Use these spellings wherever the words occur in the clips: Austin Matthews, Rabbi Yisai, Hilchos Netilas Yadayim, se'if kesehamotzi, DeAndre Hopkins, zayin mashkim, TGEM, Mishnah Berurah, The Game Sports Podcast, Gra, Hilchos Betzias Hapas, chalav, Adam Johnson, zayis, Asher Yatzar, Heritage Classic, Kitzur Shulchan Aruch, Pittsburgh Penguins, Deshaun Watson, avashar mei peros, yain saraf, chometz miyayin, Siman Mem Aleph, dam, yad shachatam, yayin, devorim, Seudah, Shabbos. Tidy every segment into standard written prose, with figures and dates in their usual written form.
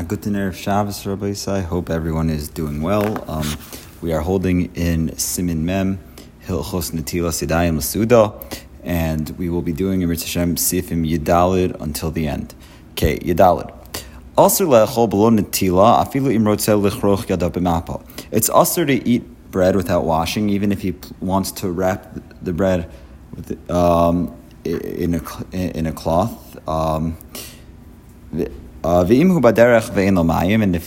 A good erev Shabbos, Rabbi Yisai. Hope everyone is doing well. We are holding in Siman Mem, Hilchos Netilas Yadayim Seudah, and we will be doing in Ritz Hashem Sifim Yedalid until the end. Okay, Yedalid. Also le'echol below netila, afilu im rotzeh lichroch yadav b'mapo. It's also to eat bread without washing, even if he wants to wrap the bread with, in a cloth. And if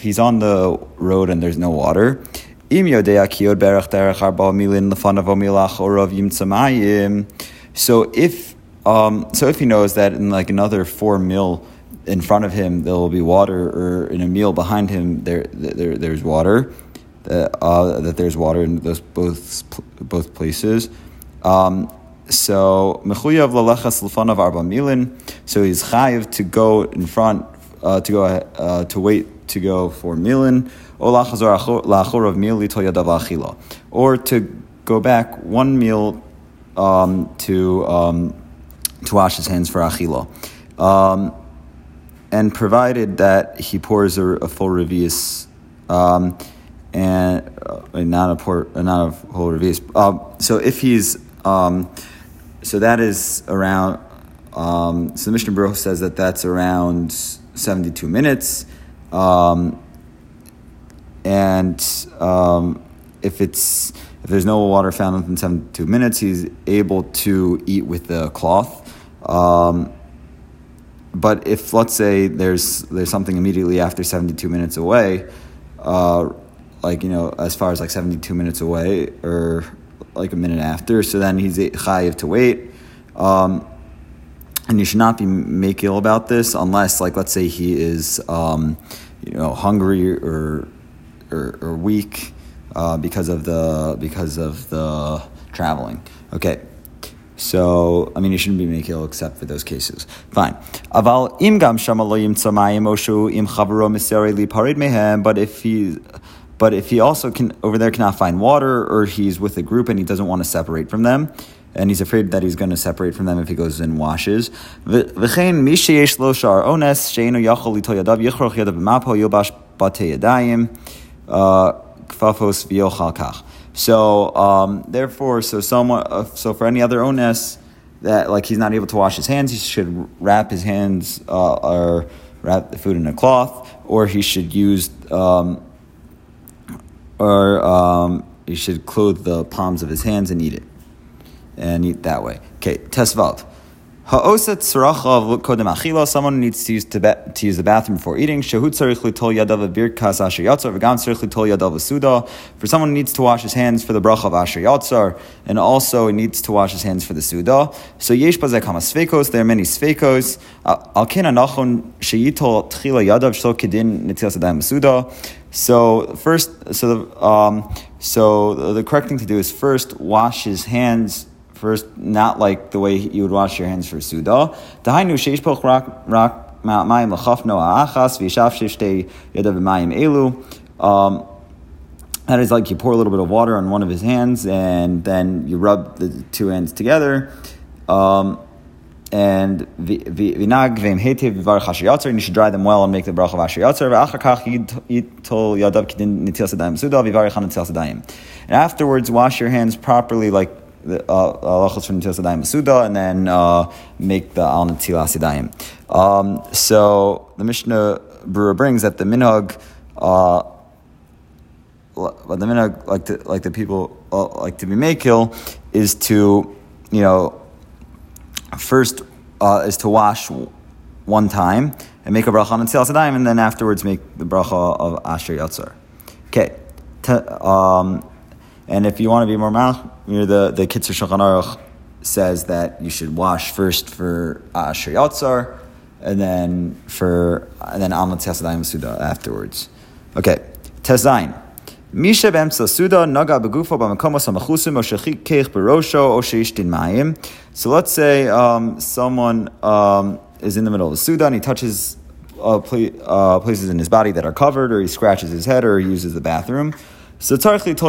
he's on the road and there's no water, so if he knows that in like another 4 mil in front of him there will be water, or in a mil behind him there's water, that there's water in those both places. So mechuyav lelechas lefanav arba milin. So he's chayiv to go in front, to wait to go 4 milin, or to go back 1 mil to wash his hands for achila, and provided that he pours a full revius, and not a whole revius. So if he's so that is around, so the Mishnah Berurah says that that's around 72 minutes. If there's no water found within 72 minutes, he's able to eat with the cloth. But if, let's say, there's something immediately after 72 minutes away, as far as like 72 minutes away, or like a minute after, so then he's chayiv to wait, and you should not be makil about this unless, like, let's say he is, hungry or weak because of the traveling. Okay, so I mean you shouldn't be makil except for those cases. Fine. Aval im gam shama lo yimtza mayim oshu im chavaro miserei liparid mehem. But if he also cannot find water, or he's with a group and he doesn't want to separate from them, and he's afraid that he's going to separate from them if he goes and washes. So for any other ones that, like, he's not able to wash his hands, he should wrap his hands or wrap the food in a cloth, or he should use. He should clothe the palms of his hands and eat it. And eat that way. Okay, tesvalt. Ha'oset tzarachav kodem achila. Someone needs to use the bathroom before eating. Shehu tzarich litol yadav birkas asher yatzar. V'gam tzarich litol yadav suda. For someone who needs to wash his hands for the bracha of asher yatzar, and also he needs to wash his hands for the suda. So yesh bazeh kama sveikos. There are many sveikos. Al ken anachon sheyitol tchila yadav shlo kedin nitzilas yadayim suda. So the correct thing to do is first wash his hands. First, not like the way you would wash your hands for suda. Dahainu sheish poch rak ma'amayim l'chafno ha'achas v'yishav sheshtei yadav b'mayim elu. That is like you pour a little bit of water on one of his hands, and then you rub the two hands together. And v'nag v'im hetev v'varach asher yatzar, and you should dry them well and make the bracha of asher yatzar. V'achar kach yitol yadav kidin netilas yadayim suda v'varach netilas yadayim. And afterwards, wash your hands properly, like and then make the al netilas yadayim. So the Mishnah Berurah brings that the minhag like the people like to be makil is to first is to wash one time and make a bracha netilas yadayim, and then afterwards make the bracha of asher yatzar. Okay. And if you want to be more mahmir, the Kitzur Shulchan Aruch says that you should wash first for asher yatzar, and then al netilas yadayim suda afterwards. Okay, tezayin. Misha b'emtza suda naga b'gufo b'makomos ha'mechusim o shechikeich b'rosho o sheishtin mayim. So let's say someone is in the middle of the suda and he touches places in his body that are covered, or he scratches his head, or he uses the bathroom. So he needs to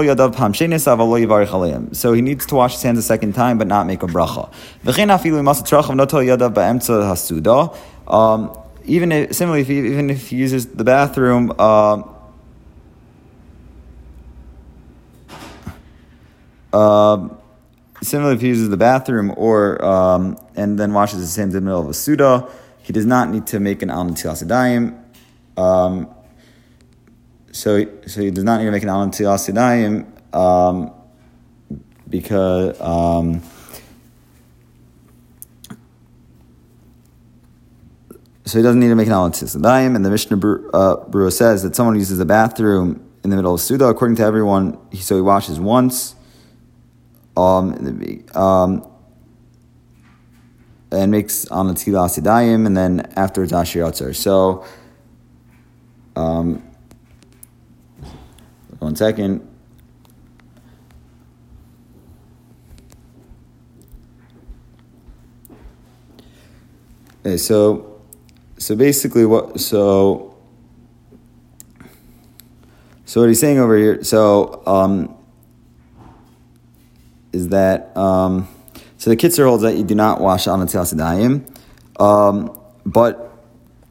wash his hands a second time, but not make a bracha. Even if he uses the bathroom, similarly, if he uses the bathroom and then washes his hands in the middle of a Seudah, he does not need to make an al netilas yadayim. So he does not need to make an al netilas yadayim because. So he doesn't need to make an al netilas yadayim, and the Mishnah Berurah says that someone uses the bathroom in the middle of Seudah, according to everyone, so he washes once, and makes al netilas yadayim, and then afterwards asher yotzer. So, one second. Okay, So what he's saying over here, is that so the Kitzur holds that you do not wash al netilas yadayim, but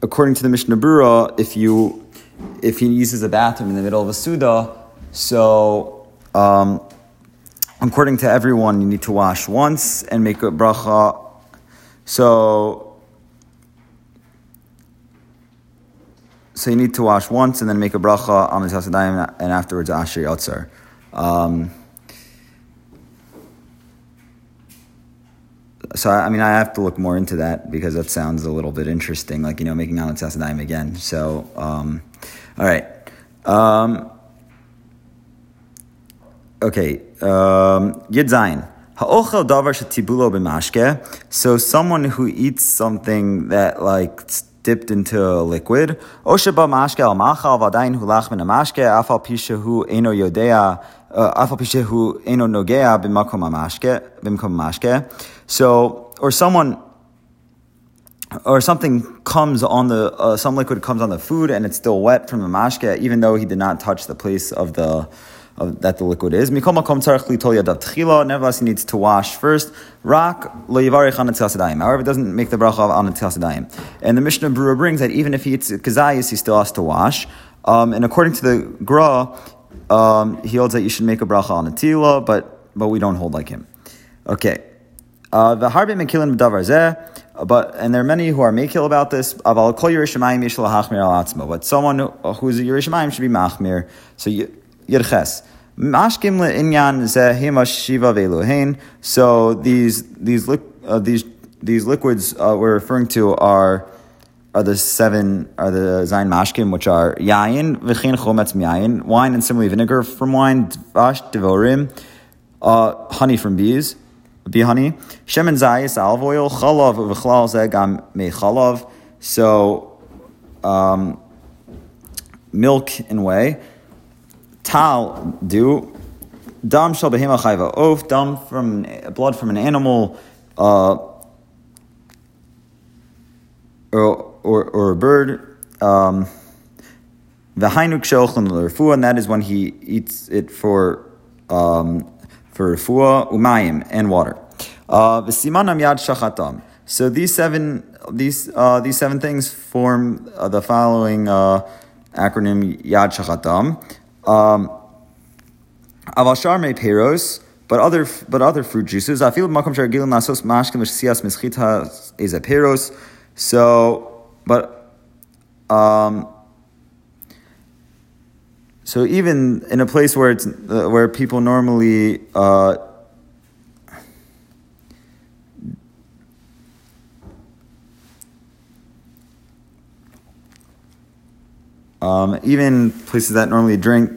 according to the Mishnah Berurah, if he uses a bathroom in the middle of a Seudah, so according to everyone, you need to wash once and make a bracha. So you need to wash once and then make a bracha al netilas yadayim, and afterwards asher yotzer. I have to look more into that because that sounds a little bit interesting, making al netilas yadayim again. So, all right. Okay. Yud zayin. Ha'ochel davar shetibulo b'mashke. So someone who eats something that dipped into a liquid. Osheba mashke al machal v'adayin hulach min mashke afal pishehu eno yodea afal pishehu eno nogea b'makom mashke. So, some liquid comes on the food and it's still wet from the mashke, even though he did not touch the place that the liquid is. Nevertheless, he needs to wash first. However, it doesn't make the bracha of al netilas yadayim. And the Mishnah Berurah brings that even if he eats zayis, he still has to wash. And according to the Gra, he holds that you should make a bracha on netilah, but we don't hold like him. Okay. And there are many who are mekil about this. But someone who's a Yerushalayim should be machmir. So these liquids we're referring to are the seven, are the zayin mashkim, which are yain, v'chein chometz miyayin, wine and similarly vinegar from wine, dvash, devorim, honey from bees, bee honey, shemen zayis, olive oil, chalav, v'chlal zeh gam mei chalav, so milk and whey, tal, do, dam shel behema chayva of, dam from blood from an animal, or a bird, v'hainu k'she'ochlin l'refua, and that is when he eats it for refuah, umayim, and water. Siman Mem Yad shachatam. So these seven things form the following acronym yad shachatam. Avashar mei peros, but other fruit juices. So even in a place where it's where people normally even places that normally drink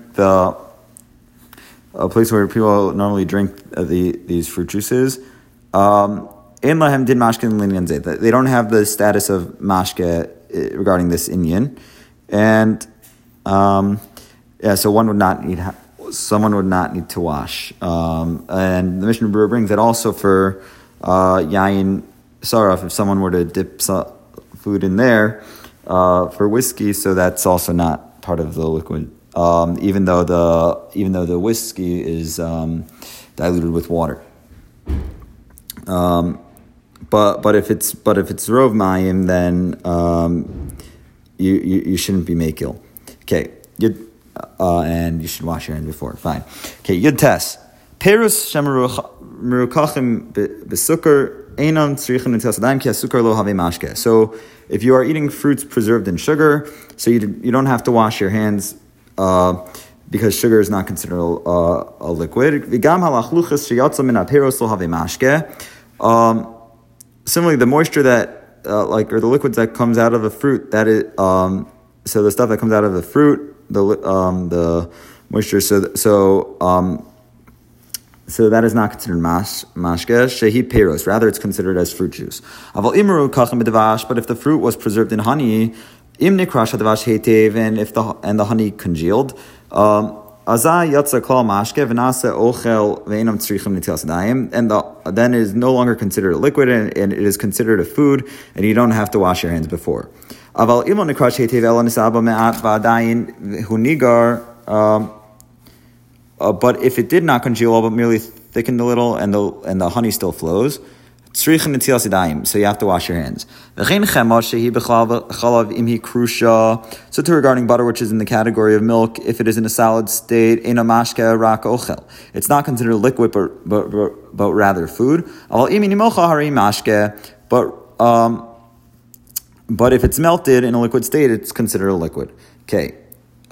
these fruit juices, in lahem din mashke linyan zeh, they don't have the status of mashke regarding this inyan, and so someone would not need to wash. And the Mishnah Berurah brings that also for yain saraf, if someone were to dip food in there for whiskey, so that's also not part of the liquid, even though the whiskey is diluted with water. But if it's rov mayim, then you shouldn't be makil. Okay, and you should wash your hands before. Fine. Okay, yud tes. Perus shemerukachim besukar einam tzrichim netilas yadayim ki asukar lo havei mashke. So if you are eating fruits preserved in sugar, so you don't have to wash your hands because sugar is not considered a liquid. V'gam halachluchas sheyatzam min haperos lo havei mashke. Similarly, the moisture that, or the liquids that comes out of a fruit, that is, so the stuff that comes out of the fruit, the moisture, so that is not considered mashke, shehi peros. Rather, it's considered as fruit juice. Aval imru kachem b'devash. But if the fruit was preserved in honey, im nikrash hadevash heitev, and the honey congealed, azai yatsa klal mashke v'nasa ochel v'enam tzrichim netilas yadayim, and then it is no longer considered a liquid, and it is considered a food, and you don't have to wash your hands before. Aval imo nikrash heitev ela nisaba me'at v'adayin hu nigar. But if it did not congeal, but merely thickened a little, and the honey still flows, tzrichim netilas yadayim. So you have to wash your hands. V'chein chemosh shehi b'chalav imhi krusha. So too regarding butter, which is in the category of milk, if it is in a solid state, eino mashke rak ochel. It's not considered liquid, but rather food. Aval imi nimocha hari mashke. But if it's melted in a liquid state, it's considered a liquid. Okay,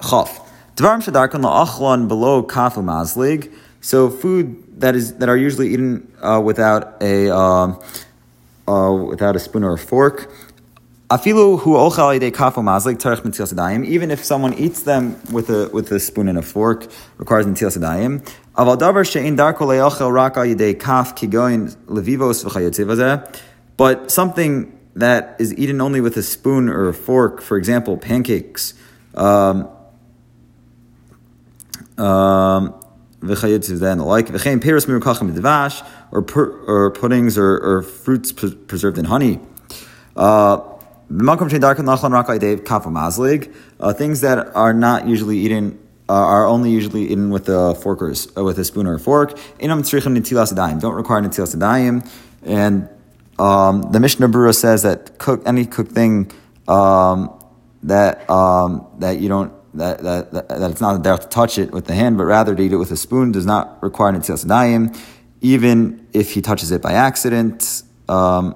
chaf dvarim shadarkan laachlan below kafu mazlig. So food that are usually eaten without a spoon or a fork. Afilu hu ochal yedei kafu mazlik tarech netilas yadayim. Even if someone eats them with a spoon and a fork, requires netilas yadayim. Aval davar she'ein darko leochel rak yedei kaf kigoyin levivos v'chayotziv hazeh. But something that is eaten only with a spoon or a fork, for example, pancakes. And the like, or puddings or fruits preserved in honey. Things that are not usually eaten are only usually eaten with a fork with a spoon or a fork. Don't require netilas yadayim. And the Mishnah Berurah says that any cooked thing that you don't. That it's not there to touch it with the hand, but rather to eat it with a spoon does not require netilas yadayim, even if he touches it by accident. Also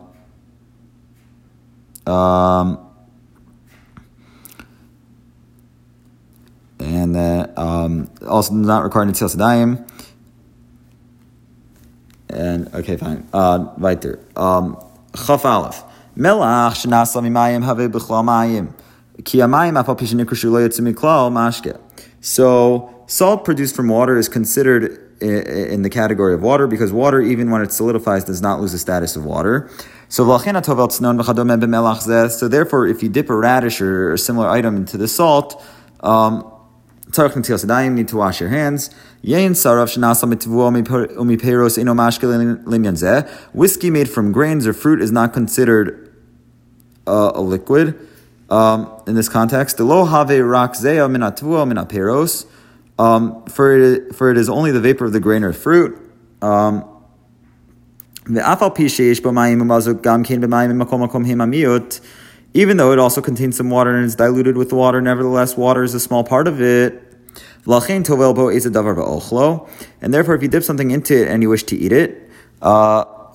does not require netilas yadayim. And okay, fine. Right there. Chaf Aleph melach shenasa mimayim have b'chol mayim. So salt produced from water is considered in the category of water because water, even when it solidifies, does not lose the status of water. So therefore, if you dip a radish or a similar item into the salt, you need to wash your hands. Yain saraf. Whiskey made from grains or fruit is not considered a liquid. In this context, for it is only the vapor of the grain or fruit. Even though it also contains some water and is diluted with water, nevertheless, water is a small part of it. And therefore, if you dip something into it and you wish to eat it, you don't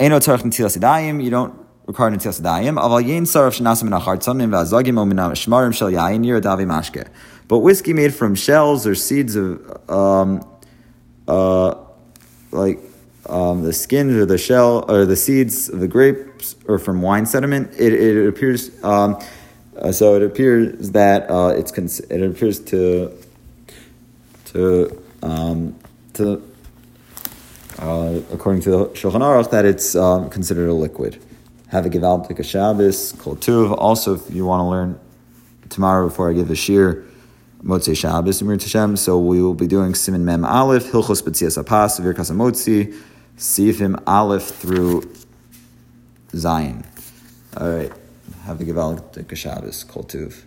require netilas yadayim. Aval yain saraf shenasa min ha'chartzamim v'azagim o min ha'shmarim shel yayin yiradav mashke. But whiskey made from shells or seeds of the skins or the shell or the seeds of the grapes or from wine sediment, it appears. So it appears that it appears to according to the Shulchan Aruch that it's considered a liquid. Have a gevaldik like a Shabbos, Kol Tuv. Also, if you want to learn tomorrow before I give the shir, Motzei Shabbos, Emir Tashem. So we will be doing Siman Mem Aleph, Hilchos Betzias Hapas, se'if kesehamotzi, Seifim Aleph through Zayin. All right. Have a gevaldik like a Shabbos, Kol Tuv.